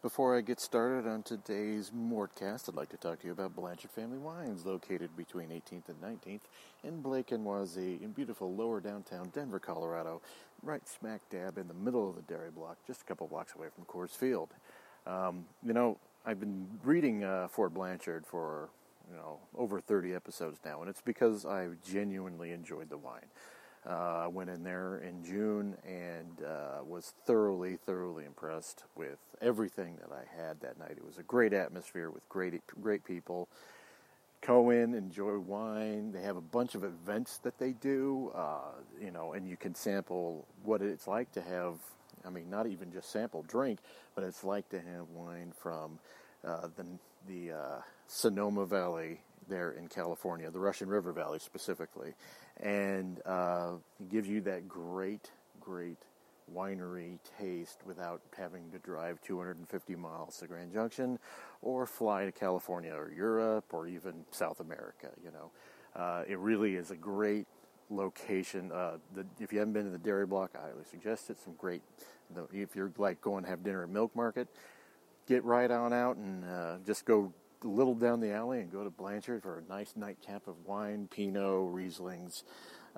Before I get started on today's Mortcast, I'd like to talk to you about Blanchard Family Wines, located between 18th and 19th in Blake and Boise in beautiful lower downtown Denver, Colorado, right smack dab in the middle of the Dairy Block, just a couple blocks away from Coors Field. I've been reading Fort Blanchard for, over 30 episodes now, and it's because I genuinely enjoyed the wine. I went in there in June and was thoroughly, thoroughly impressed with everything that I had that night. It was a great atmosphere with great people. Go in, enjoy wine. They have a bunch of events that they do, and you can sample what it's like to have, not even just sample drink, but it's like to have wine from the Sonoma Valley there in California, the Russian River Valley specifically, and it gives you that great winery taste without having to drive 250 miles to Grand Junction or fly to California or Europe or even South America. It really is a great location. If you haven't been to the Dairy Block, I highly suggest it. If you're like going to have dinner at Milk Market, get right on out and just go a little down the alley and go to Blanchard for a nice nightcap of wine, Pinot, Rieslings,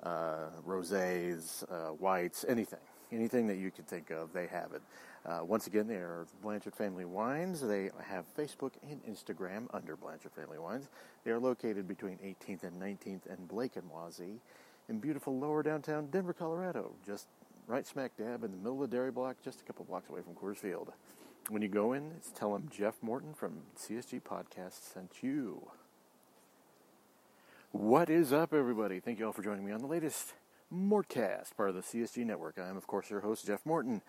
Rosés, Whites, anything. Anything that you can think of, they have it. Once again, they are Blanchard Family Wines. They have Facebook and Instagram under Blanchard Family Wines. They are located between 18th and 19th and Blake and Boise in beautiful lower downtown Denver, Colorado, just right smack dab in the middle of the Dairy Block, just a couple blocks away from Coors Field. When you go in, tell them Jeff Morton from CSG Podcast sent you. What is up, everybody? Thank you all for joining me on the latest Mortcast, part of the CSG Network. I am, of course, your host, Jeff Morton.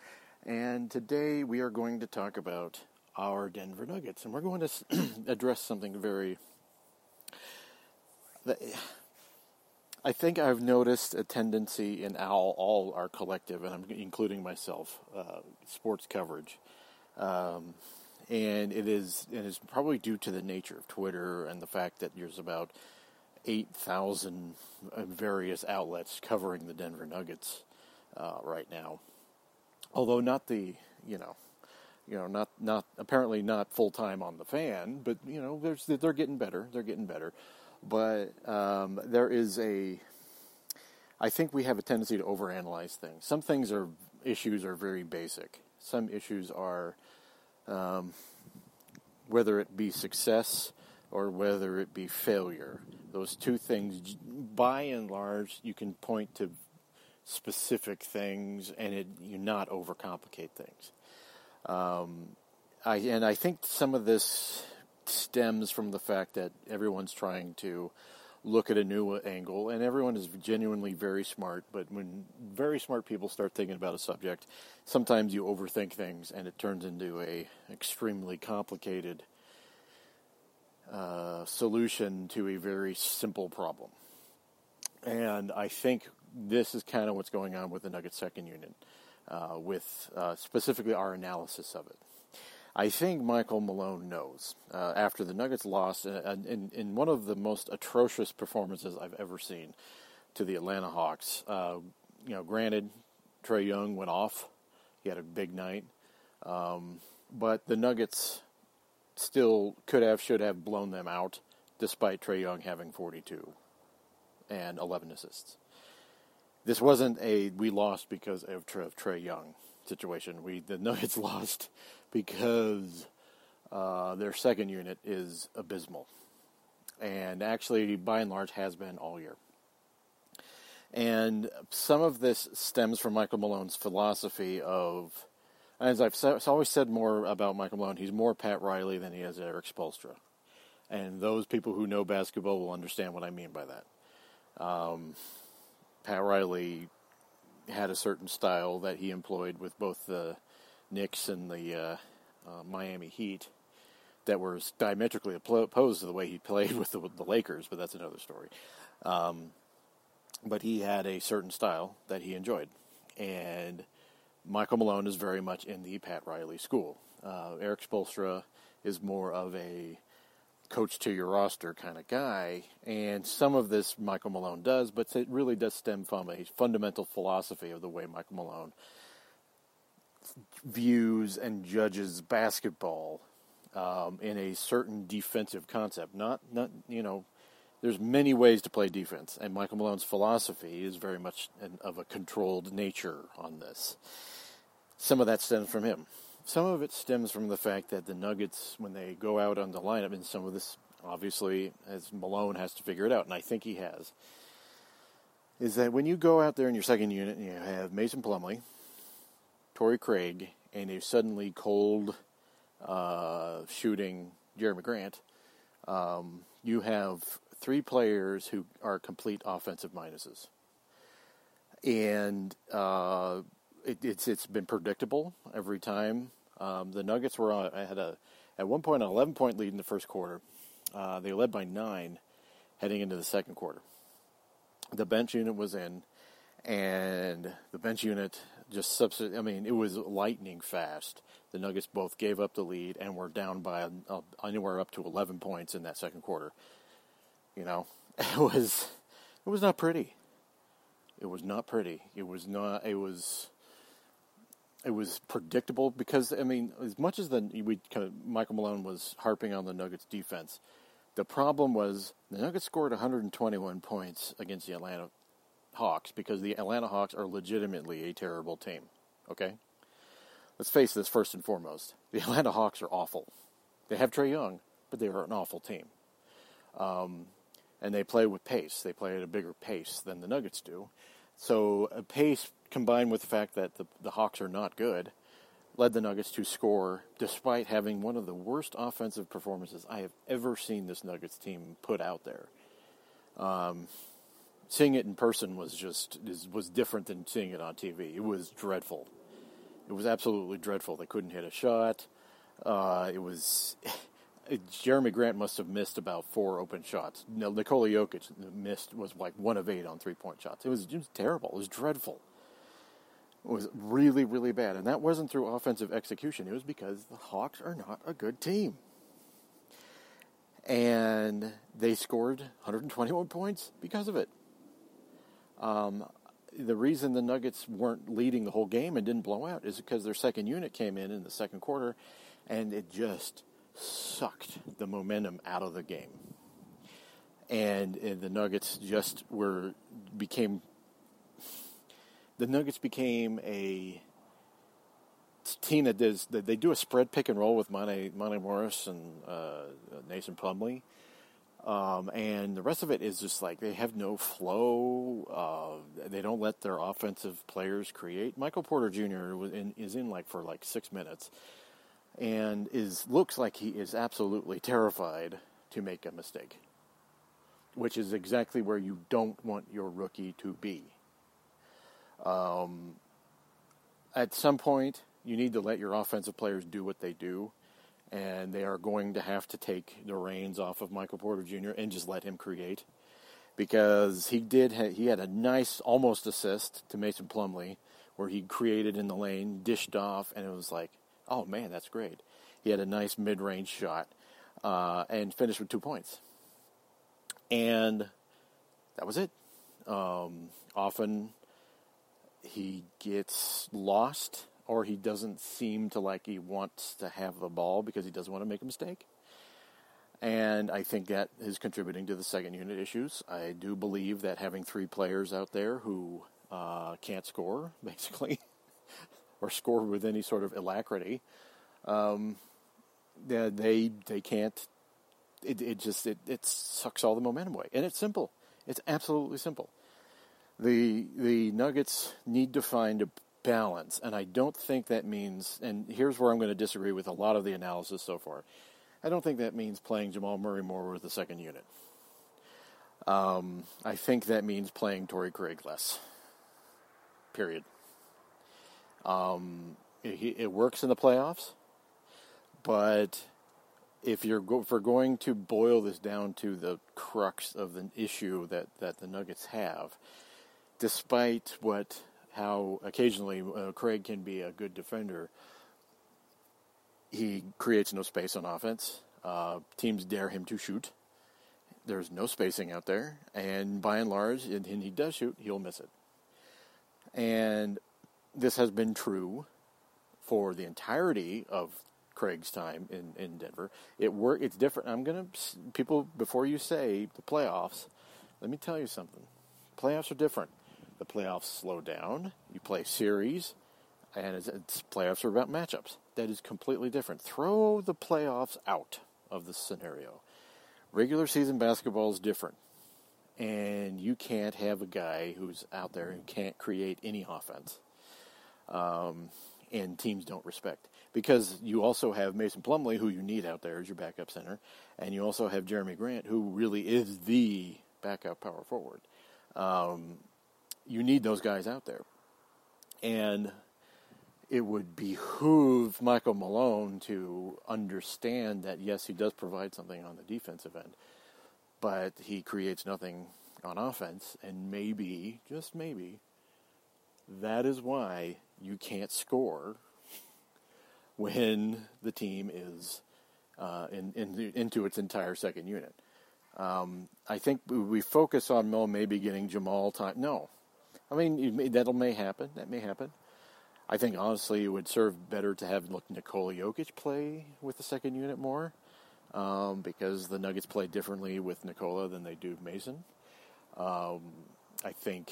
And today we are going to talk about our Denver Nuggets. And we're going to address something very... I think I've noticed a tendency in all our collective, and I'm including myself, sports coverage. And it is probably due to the nature of Twitter and the fact that there's about 8,000 various outlets covering the Denver Nuggets right now. Although not the not apparently not full time on the Fan, but they're getting better. But there is I think we have a tendency to overanalyze things. Some issues are very basic. Some issues are, whether it be success or whether it be failure. Those two things, by and large, you can point to specific things and you not overcomplicate things. I think some of this stems from the fact that everyone's trying to look at a new angle, and everyone is genuinely very smart, but when very smart people start thinking about a subject, sometimes you overthink things, and it turns into a extremely complicated solution to a very simple problem. And I think this is kind of what's going on with the Nuggets second unit, with specifically our analysis of it. I think Michael Malone knows, after the Nuggets lost in one of the most atrocious performances I've ever seen to the Atlanta Hawks. Granted, Trae Young went off. He had a big night. But the Nuggets still should have blown them out, despite Trae Young having 42 and 11 assists. This wasn't we lost because of Trae Young situation. The Nuggets lost because their second unit is abysmal, and actually, by and large, has been all year. And some of this stems from Michael Malone's philosophy of, as I've always said more about Michael Malone, he's more Pat Riley than he is Eric Spoelstra. And those people who know basketball will understand what I mean by that. Pat Riley had a certain style that he employed with both the Knicks and the Miami Heat that were diametrically opposed to the way he played with the Lakers, but that's another story. But he had a certain style that he enjoyed, and Michael Malone is very much in the Pat Riley school. Eric Spoelstra is more of a coach to your roster kind of guy, and some of this Michael Malone does, but it really does stem from a fundamental philosophy of the way Michael Malone views and judges basketball in a certain defensive concept. Not you know, there's many ways to play defense, and Michael Malone's philosophy is very much of a controlled nature on this. Some of that stems from him. Some of it stems from the fact that the Nuggets, when they go out on the lineup, and some of this, obviously, as Malone has to figure it out, and I think he has, is that when you go out there in your second unit and you have Mason Plumlee, Torrey Craig, and a suddenly cold shooting Jerami Grant, you have three players who are complete offensive minuses. And it's been predictable every time. The Nuggets were on, at one point an 11-point lead in the first quarter. They led by 9 heading into the second quarter. The bench unit was in, and the bench unit just it was lightning fast. The Nuggets both gave up the lead and were down by anywhere up to 11 points in that second quarter. You know, it was not pretty. It was predictable because, I mean, as much as Michael Malone was harping on the Nuggets' defense, the problem was the Nuggets scored 121 points against the Atlanta Hawks because the Atlanta Hawks are legitimately a terrible team, okay? Let's face this first and foremost. The Atlanta Hawks are awful. They have Trae Young, but they are an awful team. And they play with pace. They play at a bigger pace than the Nuggets do. So a pace combined with the fact that the Hawks are not good led the Nuggets to score despite having one of the worst offensive performances I have ever seen this Nuggets team put out there. Seeing it in person was different than seeing it on TV. It was dreadful. It was absolutely dreadful. They couldn't hit a shot. Jerami Grant must have missed about 4 open shots. Nikola Jokic was like 1 of 8 on 3-point shots. It was terrible. It was dreadful. It was really, really bad. And that wasn't through offensive execution. It was because the Hawks are not a good team. And they scored 121 points because of it. The reason the Nuggets weren't leading the whole game and didn't blow out is because their second unit came in the second quarter, and it just sucked the momentum out of the game. And the Nuggets just became a team that does. They do a spread pick and roll with Monte Morris and Mason Plumlee, and the rest of it is just like they have no flow. They don't let their offensive players create. Michael Porter Jr. is in for 6 minutes, and looks like he is absolutely terrified to make a mistake, which is exactly where you don't want your rookie to be. At some point, you need to let your offensive players do what they do, and they are going to have to take the reins off of Michael Porter Jr. and just let him create, because he had a nice almost assist to Mason Plumlee where he created in the lane, dished off, and it was like, oh man, that's great. He had a nice mid-range shot and finished with 2 points, and that was it. Often he gets lost, or he doesn't seem to he wants to have the ball because he doesn't want to make a mistake. And I think that is contributing to the second unit issues. I do believe that having 3 players out there who can't score, basically, or score with any sort of alacrity, they can't. It sucks all the momentum away. And it's simple. It's absolutely simple. The Nuggets need to find a balance, and I don't think that means, and here's where I'm going to disagree with a lot of the analysis so far, I don't think that means playing Jamal Murray more with the second unit. I think that means playing Torrey Craig less. Period. It works in the playoffs, but if we're going to boil this down to the crux of the issue that the Nuggets have, despite how occasionally Craig can be a good defender, he creates no space on offense. Teams dare him to shoot. There's no spacing out there, and by and large, and he does shoot, he'll miss it. And this has been true for the entirety of Craig's time in Denver. It's different. People, before you say the playoffs, let me tell you something. Playoffs are different. The playoffs slow down. You play series, and playoffs are about matchups. That is completely different. Throw the playoffs out of the scenario. Regular season basketball is different, and you can't have a guy who's out there and can't create any offense, and teams don't respect. Because you also have Mason Plumlee, who you need out there as your backup center, and you also have Jerami Grant, who really is the backup power forward. You need those guys out there. And it would behoove Michael Malone to understand that, yes, he does provide something on the defensive end, but he creates nothing on offense, and maybe, just maybe, that is why you can't score when the team is into its entire second unit. I think we focus on Mel maybe getting Jamal time. No. I mean, that may happen. That may happen. I think, honestly, it would serve better to have Nikola Jokic play with the second unit more, because the Nuggets play differently with Nikola than they do Mason. I think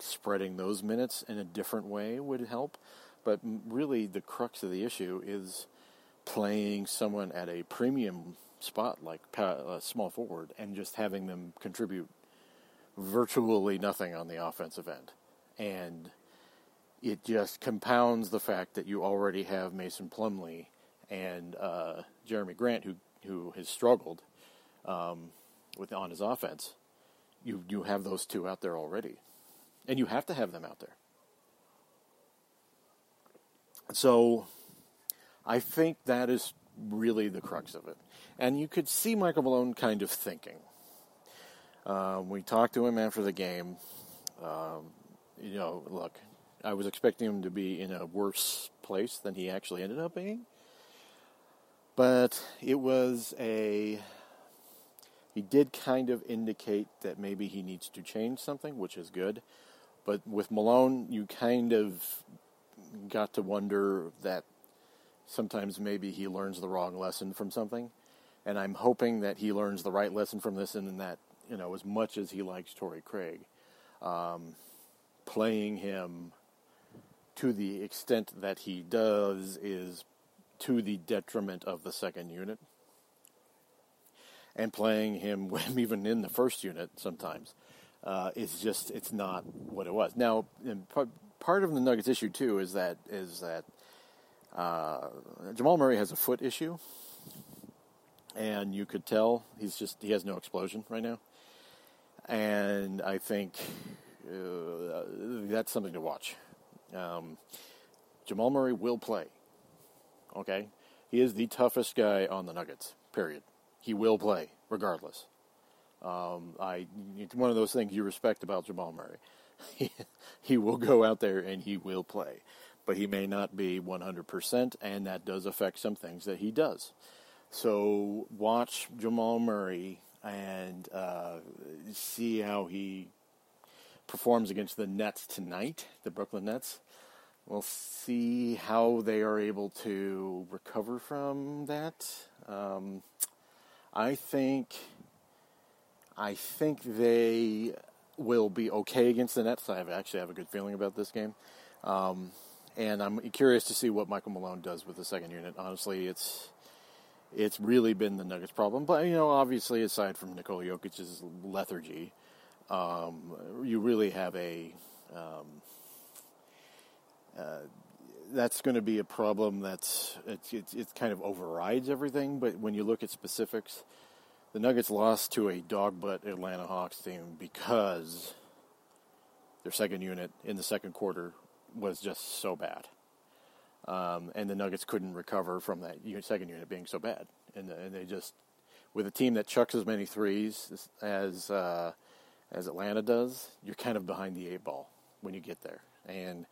spreading those minutes in a different way would help. But really, the crux of the issue is playing someone at a premium spot like small forward and just having them contribute virtually nothing on the offensive end. And it just compounds the fact that you already have Mason Plumlee and Jerami Grant, who has struggled on his offense. You have those two out there already, and you have to have them out there. So I think that is really the crux of it. And you could see Michael Malone kind of thinking. We talked to him after the game. Look, I was expecting him to be in a worse place than he actually ended up being. But it was he did kind of indicate that maybe he needs to change something, which is good. But with Malone, you kind of got to wonder that sometimes maybe he learns the wrong lesson from something, and I'm hoping that he learns the right lesson from this, and that, as much as he likes Torrey Craig, playing him to the extent that he does is to the detriment of the second unit, and playing him when even in the first unit sometimes it's not what it was. Now, part of the Nuggets issue too is that Jamal Murray has a foot issue, and you could tell he has no explosion right now, and I think that's something to watch. Jamal Murray will play. Okay, he is the toughest guy on the Nuggets. Period. He will play regardless. It's one of those things you respect about Jamal Murray. He will go out there and he will play, but he may not be 100%, and that does affect some things that he does. So watch Jamal Murray and see how he performs against the Nets tonight, the Brooklyn Nets. We'll see how they are able to recover from that. I think they will be okay against the Nets. I actually have a good feeling about this game. And I'm curious to see what Michael Malone does with the second unit. Honestly, it's really been the Nuggets' problem. But, obviously, aside from Nikola Jokic's lethargy, you really have that's going to be a problem it kind of overrides everything. But when you look at specifics, the Nuggets lost to a dog butt Atlanta Hawks team because their second unit in the second quarter was just so bad. And the Nuggets couldn't recover from that second unit being so bad. And they just, with a team that chucks as many threes as Atlanta does, you're kind of behind the eight ball when you get there. And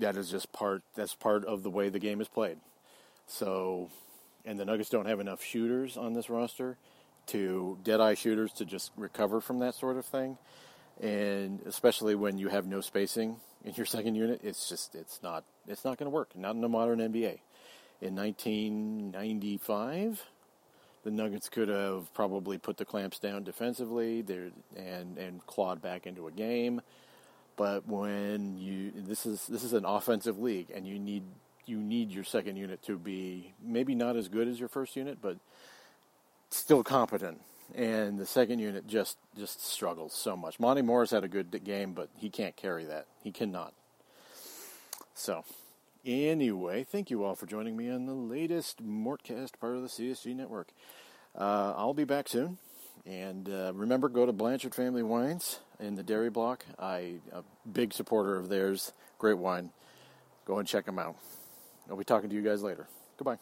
that's part of the way the game is played. So, and the Nuggets don't have enough shooters on this roster, dead-eye shooters, to just recover from that sort of thing. And especially when you have no spacing in your second unit, it's not going to work. Not in the modern NBA. In 1995, the Nuggets could have probably put the clamps down defensively there and clawed back into a game. But when you this is an offensive league, and you need your second unit to be maybe not as good as your first unit, but still competent. And the second unit just struggles so much. Monte Morris had a good game, but he can't carry that. He cannot. So, anyway, thank you all for joining me on the latest Mortcast, part of the CSG Network. I'll be back soon. And remember, go to Blanchard Family Wines in the Dairy Block. I'm a big supporter of theirs. Great wine. Go and check them out. I'll be talking to you guys later. Goodbye.